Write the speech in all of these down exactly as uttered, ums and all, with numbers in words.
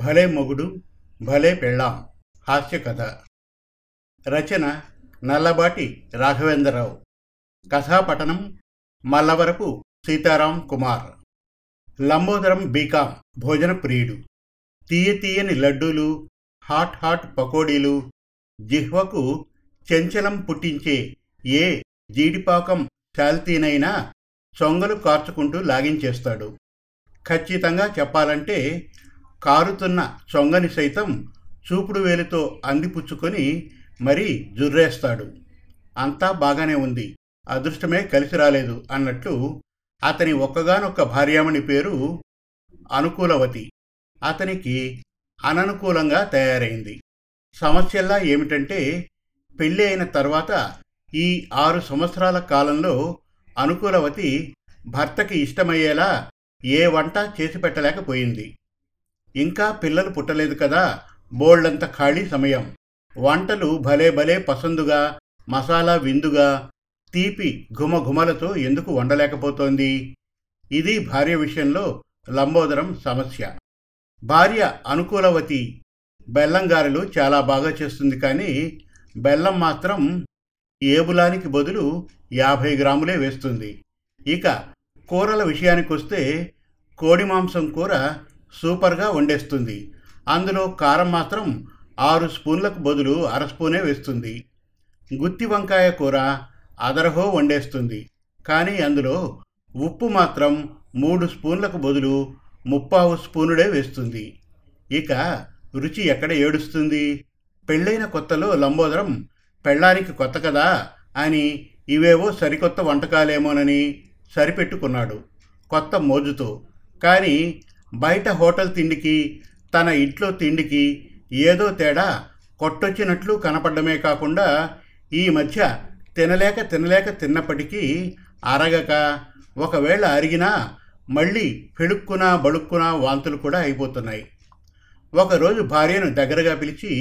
భలే మొగుడు భలే పెళ్ళాం హాస్య కథ. రచన నల్లబాటి రాఘవేంద్రరావు. కథాపఠనం మల్లవరపు సీతారాం కుమార్. లంబోదరం బీకాం భోజన ప్రియుడు. తీయ తీయని లడ్డూలు, హాట్ హాట్ పకోడీలు, జిహ్వకు చెంచలం పుట్టించే ఏ జీడిపాకం శాల్తీనైనా చొంగలు కార్చుకుంటూ లాగించేస్తాడు. ఖచ్చితంగా చెప్పాలంటే కారుతున్న చొంగని సైతం చూపుడు వేలుతో అందిపుచ్చుకొని మరీ జుర్రేస్తాడు. అంతా బాగానే ఉంది, అదృష్టమే కలిసి రాలేదు అన్నట్లు అతని ఒక్కగానొక్క భార్యామణి పేరు అనుకూలవతి అతనికి అననుకూలంగా తయారైంది. సమస్యల్లా ఏమిటంటే, పెళ్ళి అయిన తర్వాత ఈ ఆరు సంవత్సరాల కాలంలో అనుకూలవతి భర్తకి ఇష్టమయ్యేలా ఏ వంట చేసి పెట్టలేకపోయింది. ఇంకా పిల్లలు పుట్టలేదు కదా, బోల్డంత ఖాళీ సమయం. వంటలు భలే భలే పసందుగా, మసాలా విందుగా, తీపి ఘుమఘుమలతో ఎందుకు వండలేకపోతోంది? ఇది భార్య విషయంలో లంబోదరం సమస్య. భార్య అనుకూలవతి బెల్లంగారెలు చాలా బాగా చేస్తుంది, కానీ బెల్లం మాత్రం ఏబులానికి బదులు యాభై గ్రాములే వేస్తుంది. ఇక కూరల విషయానికొస్తే కోడి మాంసం కూర సూపర్గా వండేస్తుంది. అందులో కారం మాత్రం ఆరు స్పూన్లకు బదులు అర స్పూనే వేస్తుంది. గుత్తి వంకాయ కూర అదరహో వండేస్తుంది, కానీ అందులో ఉప్పు మాత్రం మూడు స్పూన్లకు బదులు ముప్పావు స్పూనుడే వేస్తుంది. ఇక రుచి ఎక్కడ ఏడుస్తుంది? పెళ్ళైన కొత్తలో లంబోదరం పెళ్ళానికి కొత్త కదా అని ఇవేవో సరికొత్త వంటకాలేమోనని సరిపెట్టుకున్నాడు కొత్త మోజుతో. కానీ బయట హోటల్ తిండికి తన ఇంట్లో తిండికి ఏదో తేడా కొట్టొచ్చినట్లు కనపడమే కాకుండా ఈ మధ్య తినలేక తినలేక తిన్నప్పటికీ అరగక, ఒకవేళ అరిగినా మళ్ళీ పెడుక్కునా బడుక్కునా వాంతులు కూడా అయిపోతున్నాయి. ఒకరోజు భార్యను దగ్గరగా పిలిచి,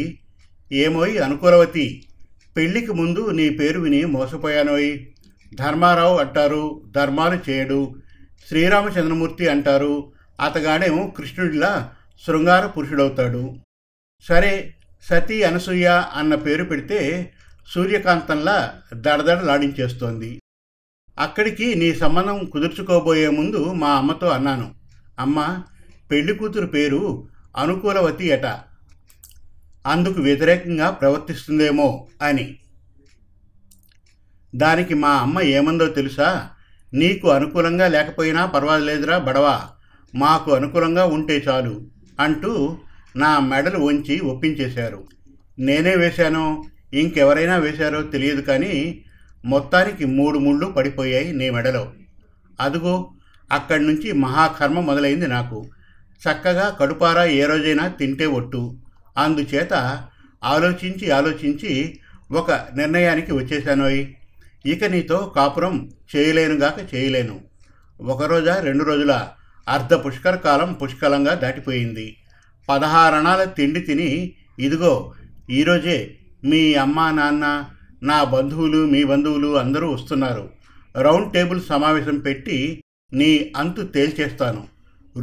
ఏమోయ్ అనుకూలవతి, పెళ్ళికి ముందు నీ పేరు విని మోసపోయానోయ్. ధర్మారావు అంటారు, ధర్మాలు చేయడు. శ్రీరామచంద్రమూర్తి అంటారు, అతగాడేమో కృష్ణుడిలా శృంగార పురుషుడవుతాడు. సరే, సతీ అనసూయ అన్న పేరు పెడితే సూర్యకాంతంలా దడదడలాడించేస్తోంది. అక్కడికి నీ సంబంధం కుదుర్చుకోబోయే ముందు మా అమ్మతో అన్నాను, అమ్మ పెళ్లి కూతురు పేరు అనుకూలవతి అట, అందుకు వ్యతిరేకంగా ప్రవర్తిస్తుందేమో అని. దానికి మా అమ్మ ఏమందో తెలుసా? నీకు అనుకూలంగా లేకపోయినా పర్వాలేదురా బడవా, మాకు అనుకూలంగా ఉంటే చాలు అంటూ నా మెడలు వంచి ఒప్పించేశారు. నేనే వేశానో ఇంకెవరైనా వేశారో తెలియదు, కానీ మొత్తానికి మూడు ముళ్ళు పడిపోయాయి నీ మెడలో. అదుగో అక్కడి నుంచి మహాకర్మ మొదలైంది నాకు. చక్కగా కడుపారా ఏ రోజైనా తింటే ఒట్టు. అందుచేత ఆలోచించి ఆలోచించి ఒక నిర్ణయానికి వచ్చేశానోయ్. ఇక నీతో కాపురం చేయలేనుగాక చేయలేను. ఒకరోజా రెండు రోజుల అర్ధ పుష్కర కాలం పుష్కలంగా దాటిపోయింది. పదహారణాల తిండి తిని, ఇదిగో ఈరోజే మీ అమ్మ నాన్న, నా బంధువులు, మీ బంధువులు అందరూ వస్తున్నారు. రౌండ్ టేబుల్ సమావేశం పెట్టి నీ అంతు తేల్చేస్తాను.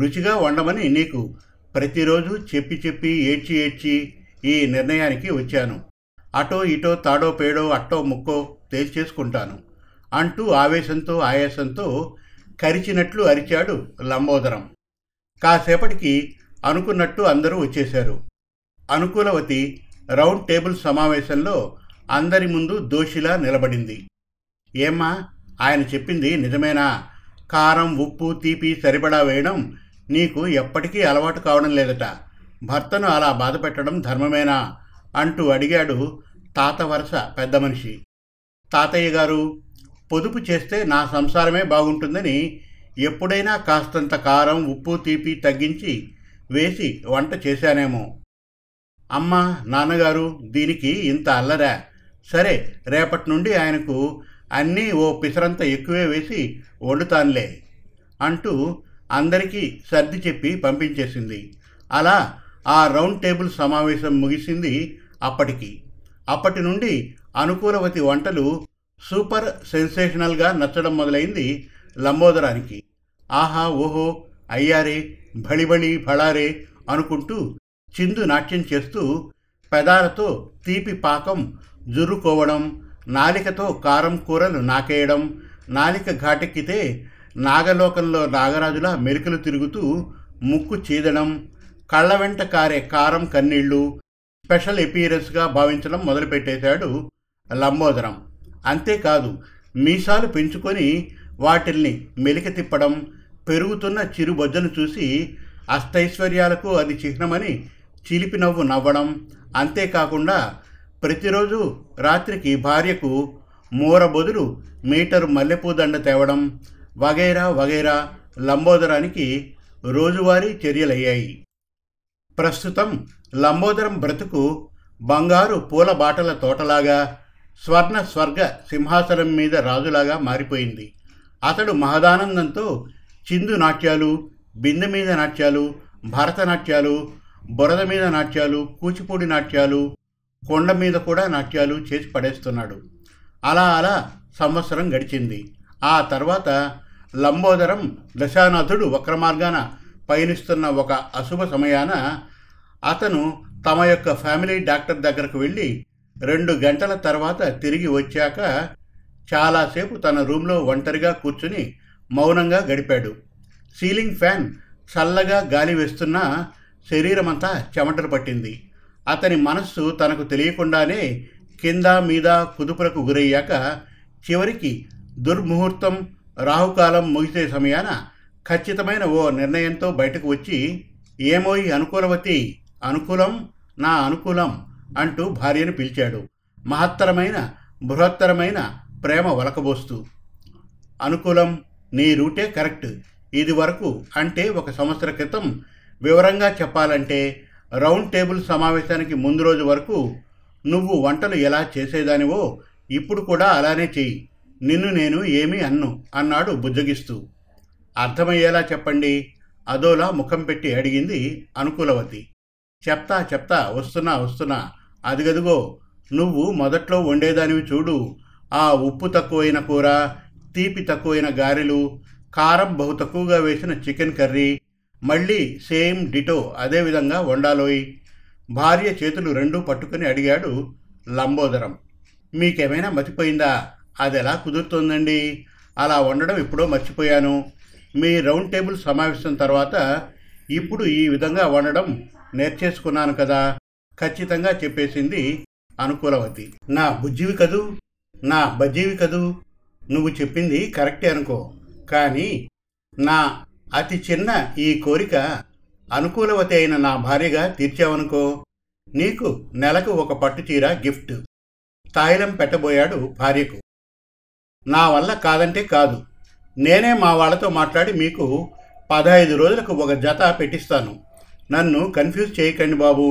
రుచిగా వండమని నీకు ప్రతిరోజు చెప్పి చెప్పి ఏడ్చి ఏడ్చి ఈ నిర్ణయానికి వచ్చాను. అటో ఇటో తాడో పేడో అట్టో ముక్కో తేల్చేసుకుంటాను అంటూ ఆవేశంతో ఆయాసంతో కరిచినట్లు అరిచాడు లంబోదరం. కాసేపటికి అనుకున్నట్టు అందరూ వచ్చేశారు. అనుకూలవతి రౌండ్ టేబుల్ సమావేశంలో అందరి ముందు దోషిలా నిలబడింది. ఏమ్మా, ఆయన చెప్పింది నిజమేనా? కారం ఉప్పు తీపి సరిపడా వేయడం నీకు ఎప్పటికీ అలవాటు కావడం లేదట. భర్తను అలా బాధ పెట్టడం ధర్మమేనా అంటూ అడిగాడు తాత వరస పెద్ద మనిషి. తాతయ్య గారు, పొదుపు చేస్తే నా సంసారమే బాగుంటుందని ఎప్పుడైనా కాస్తంత కారం ఉప్పు తీపి తగ్గించి వేసి వంట చేశానేమో. అమ్మ నాన్నగారు, దీనికి ఇంత అల్లరా? సరే, రేపటి నుండి ఆయనకు అన్నీ ఓ పిసరంత ఎక్కువే వేసి వండుతానులే అంటూ అందరికీ సర్ది చెప్పి పంపించేసింది. అలా ఆ రౌండ్ టేబుల్ సమావేశం ముగిసింది అప్పటికి. అప్పటి నుండి అనుకూలవతి వంటలు సూపర్ సెన్సేషనల్గా నచ్చడం మొదలైంది లంబోదరానికి. ఆహా ఓహో అయ్యారే భళిబళి భళారే అనుకుంటూ చిందు నాట్యం చేస్తూ పెదాలతో తీపి పాకం జురుకోవడం, నాలికతో కారం కూరలు నాకేయడం, నాలిక ఘాటెక్కితే నాగలోకంలో నాగరాజులా మెలికలు తిరుగుతూ ముక్కు చీదడం, కళ్ళ వెంట కారే కారం కన్నీళ్లు స్పెషల్ ఎపీరెన్స్గా భావించడం మొదలుపెట్టేశాడు లంబోదరం. అంతేకాదు మీసాలు పెంచుకొని వాటిల్ని మెలిక తిప్పడం, పెరుగుతున్న చిరుబొజ్జను చూసి అష్టైశ్వర్యాలకు అది చిహ్నమని చిలిపి నవ్వు నవ్వడం, అంతేకాకుండా ప్రతిరోజు రాత్రికి భార్యకు మూర బదులు మీటరు మల్లెపూ దండ తేవడం వగైరా వగైరా లంబోదరానికి రోజువారీ చర్యలయ్యాయి. ప్రస్తుతం లంబోదరం బ్రతుకు బంగారు పూల బాటల తోటలాగా, స్వర్ణ స్వర్గ సింహాసనం మీద రాజులాగా మారిపోయింది. అతడు మహదానందంతో చిందు నాట్యాలు, బిందె మీద నాట్యాలు, భరతనాట్యాలు, బురద మీద నాట్యాలు, కూచిపూడి నాట్యాలు, కొండ మీద కూడా నాట్యాలు చేసి పడేస్తున్నాడు. అలా అలా సంవత్సరం గడిచింది. ఆ తర్వాత లంబోదరం దశానాథుడు వక్రమార్గాన పయనిస్తున్న ఒక అశుభ సమయాన అతను తమ యొక్క ఫ్యామిలీ డాక్టర్ దగ్గరకు వెళ్ళి రెండు గంటల తర్వాత తిరిగి వచ్చాక చాలాసేపు తన రూమ్లో ఒంటరిగా కూర్చుని మౌనంగా గడిపాడు. సీలింగ్ ఫ్యాన్ చల్లగా గాలి వేస్తున్నా శరీరమంతా చెమటలు పట్టింది. అతని మనస్సు తనకు తెలియకుండానే కింద మీద కుదుపులకు గురయ్యాక చివరికి దుర్ముహూర్తం రాహుకాలం ముగిసే సమయాన ఖచ్చితమైన ఓ నిర్ణయంతో బయటకు వచ్చి, ఏమోయి అనుకూలవతి, అనుకూలం నా అనుకూలం అంటూ భార్యను పిలిచాడు, మహత్తరమైన బృహత్తరమైన ప్రేమ వలకబోస్తూ. అనుకూలం, నీ రూటే కరెక్ట్. ఇది వరకు అంటే ఒక సంవత్సర క్రితం, వివరంగా చెప్పాలంటే రౌండ్ టేబుల్ సమావేశానికి ముందు రోజు వరకు నువ్వు వంటలు ఎలా చేసేదానివో ఇప్పుడు కూడా అలానే చెయ్యి. నిన్ను నేను ఏమీ అన్ను అన్నాడు బుజ్జగిస్తూ. అర్థమయ్యేలా చెప్పండి అదోలా ముఖం పెట్టి అడిగింది అనుకూలవతి. చెప్తా చెప్తా వస్తున్నా వస్తున్నా అదిగదిగో నువ్వు మొదట్లో వండేదానివి చూడు, ఆ ఉప్పు తక్కువైన కూర, తీపి తక్కువైన గారెలు, కారం బహు తక్కువగా వేసిన చికెన్ కర్రీ, మళ్ళీ సేమ్ డిటో అదేవిధంగా వండాలోయ్. భార్య చేతులు రెండూ పట్టుకుని అడిగాడు లంబోదరం. మీకేమైనా మర్చిపోయిందా? అది ఎలా కుదురుతుందండి, అలా వండడం ఎప్పుడో మర్చిపోయాను. మీ రౌండ్ టేబుల్ సమావేశం తర్వాత ఇప్పుడు ఈ విధంగా వండడం నేర్చేసుకున్నాను కదా, ఖచ్చితంగా చెప్పేసింది అనుకూలవతి. నా బుజ్జివి కదూ, నా బజ్జీవి కదూ, నువ్వు చెప్పింది కరెక్టే అనుకో, కానీ నా అతి చిన్న ఈ కోరిక అనుకూలవతి అయిన నా భార్యగా తీర్చావనుకో, నీకు నెలకు ఒక పట్టుచీర గిఫ్ట్ తాయిలం పెట్టబోయాడు భార్యకు. నా వల్ల కాదంటే కాదు, నేనే మా వాళ్ళతో మాట్లాడి మీకు పదహైదు రోజులకు ఒక జత పెట్టిస్తాను. నన్ను కన్ఫ్యూజ్ చేయకండి బాబు,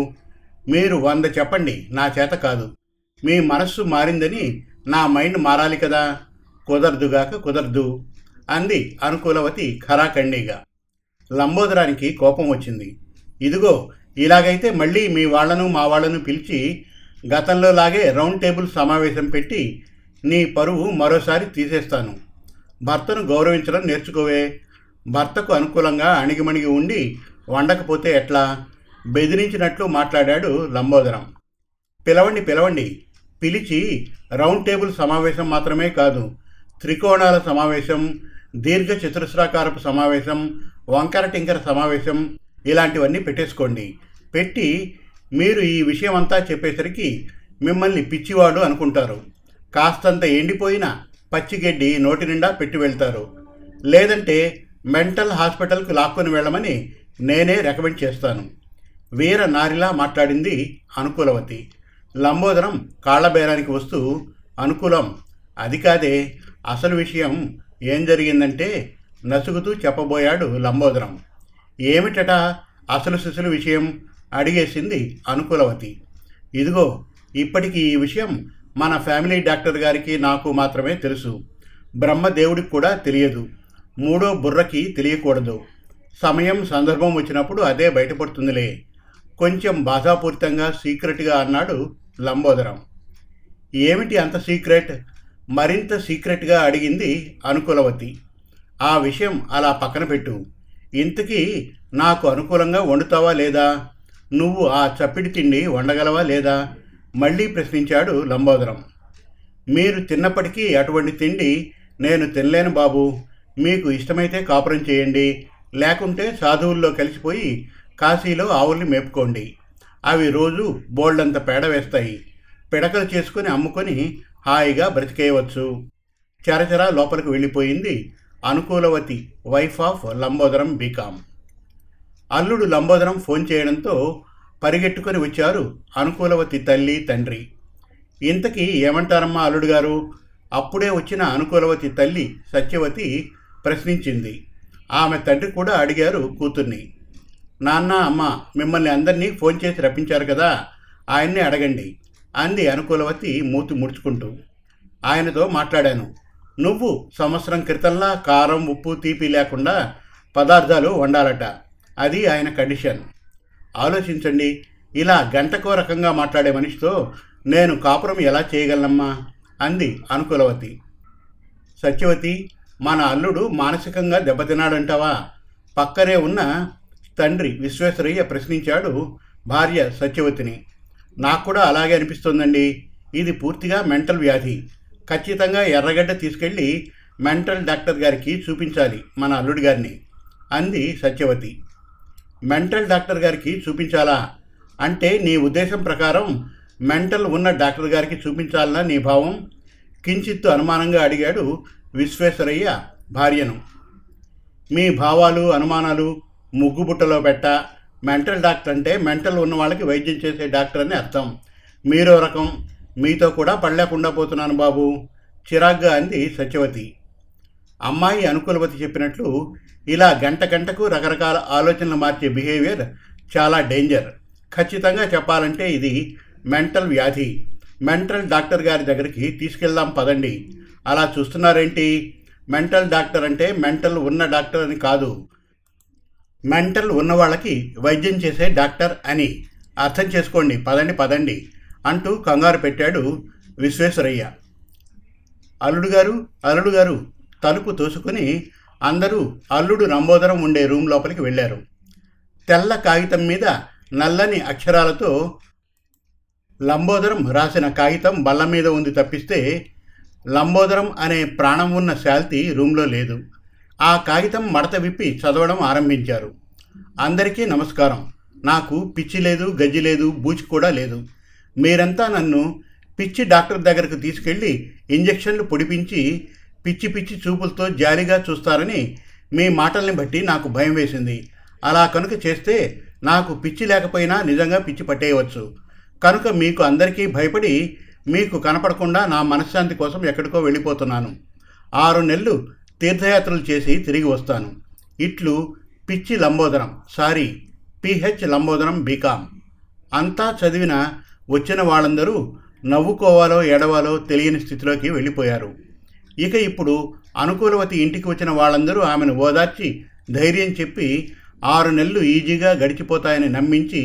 మీరు వంద చెప్పండి, నా చేత కాదు. మీ మనస్సు మారిందని నా మైండ్ మారాలి కదా, కుదరదుగాక కుదరదు అంది అనుకూలవతి ఖరాఖండిగా. లంబోదరానికి కోపం వచ్చింది. ఇదిగో ఇలాగైతే మళ్ళీ మీ వాళ్లను మా వాళ్లను పిలిచి గతంలోలాగే రౌండ్ టేబుల్ సమావేశం పెట్టి నీ పరువు మరోసారి తీసేస్తాను. భర్తను గౌరవించడం నేర్చుకోవే, భర్తకు అనుకూలంగా అణిగిమణిగి ఉండి వండకపోతే ఎట్లా, బెదిరించినట్లు మాట్లాడాడు లంబోదరం. పిలవండి పిలవండి, పిలిచి రౌండ్ టేబుల్ సమావేశం మాత్రమే కాదు, త్రికోణాల సమావేశం, దీర్ఘ చతురస్రాకారపు సమావేశం, వంకర టింకర సమావేశం, ఇలాంటివన్నీ పెట్టేసుకోండి. పెట్టి మీరు ఈ విషయం అంతా చెప్పేసరికి మిమ్మల్ని పిచ్చివాడు అనుకుంటారు. కాస్తంత ఎండిపోయిన పచ్చిగడ్డి నోటి నిండా పెట్టి వెళ్తారు. లేదంటే మెంటల్ హాస్పిటల్కు లాక్కొని వెళ్ళమని నేనే రికమెండ్ చేస్తాను. వీర నారిలా మాట్లాడింది అనుకూలవతి. లంబోదరం కాళ్ళబేరానికి వస్తూ, అనుకూలం అది కాదే, అసలు విషయం ఏం జరిగిందంటే నసుగుతూ చెప్పబోయాడు లంబోదరం. ఏమిటట అసలు శిశుల విషయం అడిగేసింది అనుకూలవతి. ఇదిగో ఇప్పటికీ ఈ విషయం మన ఫ్యామిలీ డాక్టర్ గారికి నాకు మాత్రమే తెలుసు, బ్రహ్మదేవుడికి కూడా తెలియదు, మూడో బుర్రకి తెలియకూడదు. సమయం సందర్భం వచ్చినప్పుడు అదే బయటపడుతుందిలే, కొంచెం బాధాపూరితంగా సీక్రెట్గా అన్నాడు లంబోదరం. ఏమిటి అంత సీక్రెట్, మరింత సీక్రెట్గా అడిగింది అనుకూలవతి. ఆ విషయం అలా పక్కన పెట్టు, ఇంతకీ నాకు అనుకూలంగా వండుతావా లేదా? నువ్వు ఆ చప్పిడి తిండి వండగలవా లేదా? మళ్ళీ ప్రశ్నించాడు లంబోదరం. మీరు తిన్నప్పటికీ అటువంటి తిండి నేను తినలేను బాబు. మీకు ఇష్టమైతే కాపురం చేయండి, లేకుంటే సాధువుల్లో కలిసిపోయి కాశీలో ఆవుల్ని మేపుకోండి. అవి రోజు బోల్డంత పేడ వేస్తాయి. పిడకలు చేసుకుని అమ్ముకొని హాయిగా బ్రతికేయవచ్చు. చరచరా లోపలికి వెళ్ళిపోయింది అనుకూలవతి, వైఫ్ ఆఫ్ లంబోదరం బీకామ్. అల్లుడు లంబోదరం ఫోన్ చేయడంతో పరిగెట్టుకొని వచ్చారు అనుకూలవతి తల్లి తండ్రి. ఇంతకీ ఏమంటారమ్మా అల్లుడు గారు? అప్పుడే వచ్చిన అనుకూలవతి తల్లి సత్యవతి ప్రశ్నించింది. ఆమె తండ్రి కూడా అడిగారు కూతుర్ని. నాన్న, అమ్మ మిమ్మల్ని అందరినీ ఫోన్ చేసి రప్పించారు కదా, ఆయన్ని అడగండి అంది అనుకూలవతి మూతి ముడుచుకుంటూ. ఆయనతో మాట్లాడాను. నువ్వు సంవత్సరం క్రితంలా కారం ఉప్పు తీపి లేకుండా పదార్థాలు వండాలట, అది ఆయన కండిషన్. ఆలోచించండి, ఇలా గంటకో రకంగా మాట్లాడే మనిషితో నేను కాపురం ఎలా చేయగలనమ్మా అంది అనుకూలవతి. సత్యవతి, మన అల్లుడు మానసికంగా దెబ్బతిన్నాడంటావా? పక్కనే ఉన్న తండ్రి విశ్వేశ్వరయ్య ప్రశ్నించాడు భార్య సత్యవతిని. నాకు కూడా అలాగే అనిపిస్తోందండి. ఇది పూర్తిగా మెంటల్ వ్యాధి. ఖచ్చితంగా ఎర్రగడ్డ తీసుకెళ్ళి మెంటల్ డాక్టర్ గారికి చూపించాలి మన అల్లుడి గారిని అంది సత్యవతి. మెంటల్ డాక్టర్ గారికి చూపించాలా అంటే నీ ఉద్దేశం ప్రకారం మెంటల్ ఉన్న డాక్టర్ గారికి చూపించాలన్న నీ భావం? కించిత్తు అనుమానంగా అడిగాడు విశ్వేశ్వరయ్య భార్యను. మీ భావాలు అనుమానాలు ముగ్గుబుట్టలో పెట్ట. మెంటల్ డాక్టర్ అంటే మెంటల్ ఉన్న వాళ్ళకి వైద్యం చేసే డాక్టర్ అని అర్థం. మీరో రకం. మీతో కూడా పడలేకుండా పోతున్నాను బాబు చిరాగ్గా అంది సత్యవతి. అమ్మాయి అనుకూలవతి చెప్పినట్లు ఇలా గంట గంటకు రకరకాల ఆలోచనలు మార్చే బిహేవియర్ చాలా డేంజర్. ఖచ్చితంగా చెప్పాలంటే ఇది మెంటల్ వ్యాధి. మెంటల్ డాక్టర్ గారి దగ్గరికి తీసుకెళ్దాం పదండి. అలా చూస్తున్నారేంటి? మెంటల్ డాక్టర్ అంటే మెంటల్ ఉన్న డాక్టర్ అని కాదు, మెంటల్ ఉన్న వాళ్ళకి వైద్యం చేసే డాక్టర్ అని అర్థం చేసుకోండి. పదండి పదండి అంటూ కంగారు పెట్టాడు విశ్వేశ్వరయ్య. అల్లుడు గారు, అల్లుడు గారు తలుపు తోసుకుని అందరూ అల్లుడు లంబోదరం ఉండే రూమ్ లోపలికి వెళ్ళారు. తెల్ల కాగితం మీద నల్లని అక్షరాలతో లంబోదరం రాసిన కాగితం బల్ల మీద ఉంది తప్పిస్తే లంబోదరం అనే ప్రాణం ఉన్న శాల్తీ రూమ్లో లేదు. ఆ కాగితం మడత విప్పి చదవడం ఆరంభించారు. అందరికీ నమస్కారం. నాకు పిచ్చి లేదు, గజ్జి లేదు, బూచి కూడా లేదు. మీరంతా నన్ను పిచ్చి డాక్టర్ దగ్గరకు తీసుకెళ్ళి ఇంజెక్షన్లు పొడిపించి పిచ్చి పిచ్చి చూపులతో జాలిగా చూస్తారని మీ మాటల్ని బట్టి నాకు భయం వేసింది. అలా కనుక చేస్తే నాకు పిచ్చి లేకపోయినా నిజంగా పిచ్చి పట్టేయవచ్చు. కనుక మీకు అందరికీ భయపడి మీకు కనపడకుండా నా మనశ్శాంతి కోసం ఎక్కడికో వెళ్ళిపోతున్నాను. ఆరు నెలలు తీర్థయాత్రలు చేసి తిరిగి వస్తాను. ఇట్లు పిచ్చి Lambodaram, sorry P H Lambodaram BCom. అంతా చదివిన వచ్చిన వాళ్ళందరూ నవ్వుకోవాలో ఏడవాలో తెలియని స్థితిలోకి వెళ్ళిపోయారు. ఇక ఇప్పుడు అనుకూలవతి ఇంటికి వచ్చిన వాళ్ళందరూ ఆమెను ఓదార్చి ధైర్యం చెప్పి ఆరు నెలలు ఈజీగా గడిచిపోతాయని నమ్మించి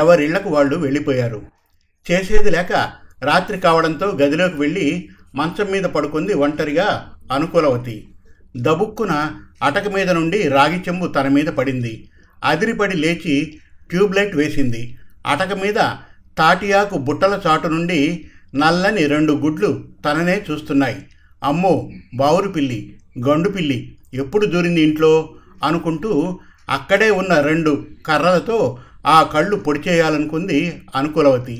ఎవరిళ్లకు వాళ్ళు వెళ్ళిపోయారు. చేసేది లేక రాత్రి కావడంతో గదిలోకి వెళ్ళి మంచం మీద పడుకుంది ఒంటరిగా అనుకూలవతి. దబుక్కున అటక మీద నుండి రాగి చెంబు తన మీద పడింది. అదిరిపడి లేచి ట్యూబ్లైట్ వేసింది. అటక మీద తాటియాకు బుట్టల చాటు నుండి నల్లని రెండు గుడ్లు తననే చూస్తున్నాయి. అమ్మో, బావురు పిల్లి, గండు పిల్లి ఎప్పుడు దూరింది ఇంట్లో అనుకుంటూ అక్కడే ఉన్న రెండు కర్రలతో ఆ కళ్ళు పొడి చేయాలనుకుంది అనుకూలవతి.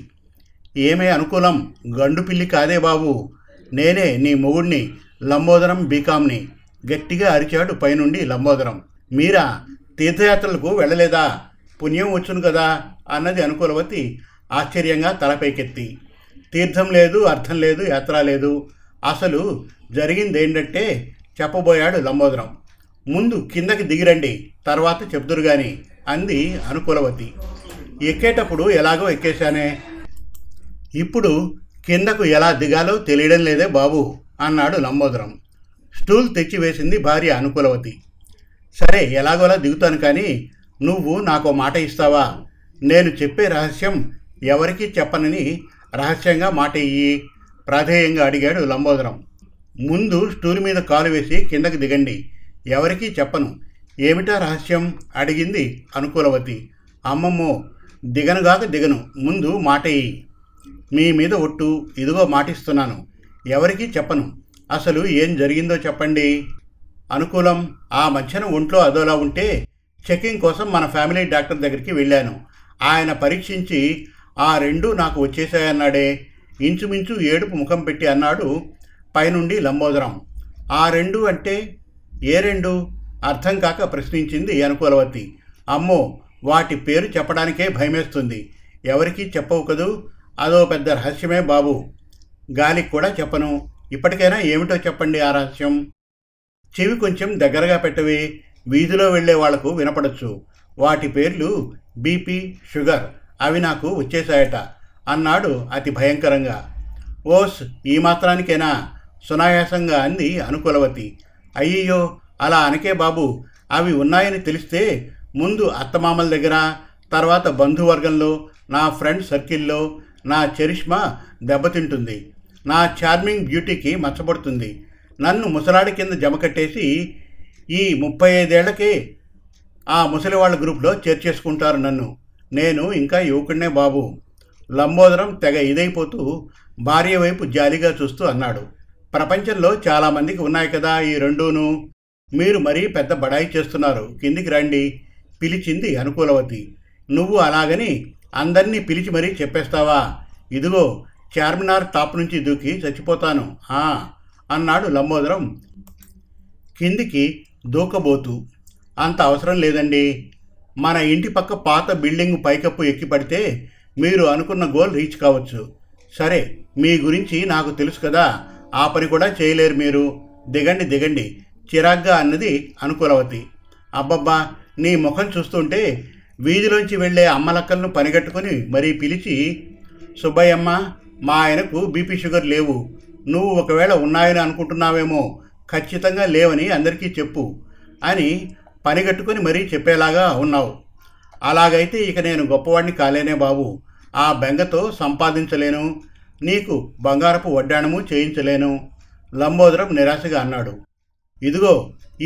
ఏమే అనుకూలం, గండు పిల్లి కాదే బాబు, నేనే నీ మొగుడిని, లంబోదరం బీకామ్ని గట్టిగా అరిచాడు పైనుండి లంబోదరం. మీరా? తీర్థయాత్రలకు వెళ్ళలేదా? పుణ్యం వచ్చును కదా అన్నది అనుకూలవతి ఆశ్చర్యంగా తలపైకెత్తి. తీర్థం లేదు, అర్థం లేదు, యాత్ర లేదు. అసలు జరిగిందేంటంటే చెప్పబోయాడు లంబోదరం. ముందు కిందకి దిగిరండి, తర్వాత చెప్దురు గాని అంది అనుకూలవతి. ఎక్కేటప్పుడు ఎలాగో ఎక్కేశానే, ఇప్పుడు కిందకు ఎలా దిగాలో తెలియడం లేదే బాబు అన్నాడు లంబోదరం. స్టూల్ తెచ్చివేసింది భార్య అనుకూలవతి. సరే, ఎలాగోలా దిగుతాను, కానీ నువ్వు నాకు మాట ఇస్తావా? నేను చెప్పే రహస్యం ఎవరికీ చెప్పనని రహస్యంగా మాట ఇయ్యి ప్రాధేయంగా అడిగాడు లంబోదరం. ముందు స్టూల్ మీద కాలు వేసి కిందకు దిగండి, ఎవరికీ చెప్పను. ఏమిటా రహస్యం అడిగింది అనుకూలవతి. అమ్మమ్మో, దిగనుగాక దిగను, ముందు మాటేయి. మీ మీద ఒట్టు, ఇదిగో మాటిస్తున్నాను, ఎవరికీ చెప్పను. అసలు ఏం జరిగిందో చెప్పండి. అనుకూలం, ఆ మధ్యన ఒంట్లో అదోలా ఉంటే చెకింగ్ కోసం మన ఫ్యామిలీ డాక్టర్ దగ్గరికి వెళ్ళాను. ఆయన పరీక్షించి ఆ రెండూ నాకు వచ్చేసాయన్నాడే, ఇంచుమించు ఏడుపు ముఖం పెట్టి అన్నాడు పైనుండి లంబోదరం. ఆ రెండు అంటే ఏ రెండు అర్థం కాక ప్రశ్నించింది అనుకూలవతి. అమ్మో, వాటి పేరు చెప్పడానికే భయమేస్తుంది. ఎవరికీ చెప్పవు కదూ, అదో పెద్ద రహస్యమే బాబు. గాలికి కూడా చెప్పను. ఇప్పటికైనా ఏమిటో చెప్పండి ఆ రహస్యం. చెవి కొంచెం దగ్గరగా పెట్టవి, వీధిలో వెళ్ళే వాళ్లకు వినపడచ్చు. వాటి పేర్లు బీపీ, షుగర్. అవి నాకు వచ్చేసాయట అన్నాడు అతి భయంకరంగా. ఓస్, ఈ మాత్రానికైనా సునాయాసంగా అంది అనుకూలవతి. అయ్యయ్యో, అలా అనకే బాబు. అవి ఉన్నాయని తెలిస్తే ముందు అత్తమామల దగ్గర, తర్వాత బంధువర్గంలో, నా ఫ్రెండ్ సర్కిల్లో నా చరిష్మా దెబ్బతింటుంది, నా చార్మింగ్ బ్యూటీకి మచ్చబడుతుంది, నన్ను ముసలాడి కింద జమకట్టేసి ఈ ముప్పై ఐదేళ్లకే ఆ ముసలివాళ్ళ గ్రూప్లో చేర్చేసుకుంటారు నన్ను. నేను ఇంకా యువకుడినే బాబు. లంబోదరం తెగ ఇదైపోతూ భార్య వైపు జాలిగా చూస్తూ అన్నాడు. ప్రపంచంలో చాలామందికి ఉన్నాయి కదా ఈ రెండూను. మీరు మరీ పెద్ద బడాయి చేస్తున్నారు, కిందికి రండి పిలిచింది అనుకూలవతి. నువ్వు అలాగని అందరినీ పిలిచి మరీ చెప్పేస్తావా? ఇదిగో చార్మినార్ టాప్ నుంచి దూకి చచ్చిపోతాను ఆ అన్నాడు లంబోదరం కిందికి దూకబోతూ. అంత అవసరం లేదండి. మన ఇంటి పక్క పాత బిల్డింగ్ పైకప్పు ఎక్కి పడితే మీరు అనుకున్న గోల్ రీచ్ కావచ్చు. సరే, మీ గురించి నాకు తెలుసు కదా, ఆ పని కూడా చేయలేరు మీరు. దిగండి దిగండి చిరాగ్గా అన్నది అనుకూలవతి. అబ్బబ్బా, నీ ముఖం చూస్తుంటే వీధిలోంచి వెళ్ళే అమ్మలక్కలను పనిగట్టుకుని మరీ పిలిచి, సుబ్బయ్యమ్మ, మా ఆయనకు బీపీ షుగర్ లేవు. నువ్వు ఒకవేళ ఉన్నాయని అనుకుంటున్నావేమో, ఖచ్చితంగా లేవని అందరికీ చెప్పు అని పనిగట్టుకుని మరీ చెప్పేలాగా ఉన్నావు. అలాగైతే ఇక నేను గొప్పవాడిని కాలేనే బాబు. ఆ బెంగతో సంపాదించలేను, నీకు బంగారపు వడ్డాణము చేయించలేను. లంబోదరం నిరాశగా అన్నాడు. ఇదిగో,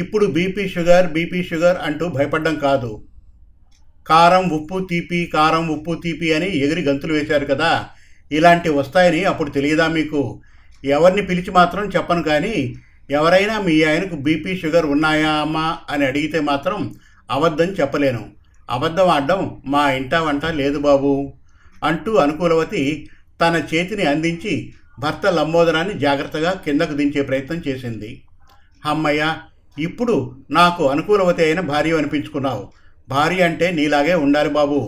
ఇప్పుడు బీపీ షుగర్ బీపీ షుగర్ అంటూ భయపడ్డం కాదు. కారం ఉప్పు తీపి, కారం ఉప్పు తీపి అని ఎగిరి గంతులు వేశారు కదా, ఇలాంటివి వస్తాయని అప్పుడు తెలియదా మీకు? ఎవరిని పిలిచి మాత్రం చెప్పను, కానీ ఎవరైనా మీ ఆయనకు బీపీ షుగర్ ఉన్నాయా అమ్మా అని అడిగితే మాత్రం అబద్ధం చెప్పలేను. అబద్ధం ఆడడం మా ఇంటా వంట లేదు బాబు అంటూ అనుకూలవతి తన చేతిని అందించి భర్త లంబోదరాన్ని జాగ్రత్తగా కిందకు దించే ప్రయత్నం చేసింది. అమ్మయ్య, ఇప్పుడు నాకు అనుకూలవతి అయిన భార్య అనిపించుకున్నావు. భార్య అంటే నీలాగే ఉండాలి బాబు.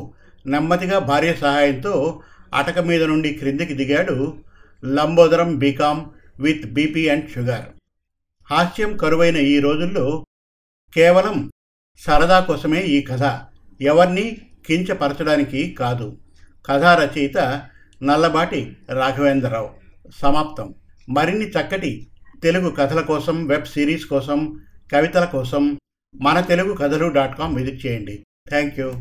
నెమ్మదిగా భార్య సహాయంతో అటక మీద నుండి క్రిందికి దిగాడు Lambodaram. BCom with BP and sugar. హాస్యం కరువైన ఈ రోజుల్లో కేవలం సరదా కోసమే ఈ కథ, ఎవరిని కించపరచడానికి కాదు. కథా రచయిత నల్లబాటి రాఘవేంద్రరావు. సమాప్తం. మరిన్ని చక్కటి తెలుగు కథల కోసం, వెబ్ సిరీస్ కోసం, కవితల కోసం మన తెలుగు కథలు డాట్ కాం విజిట్ చేయండి. Thank you.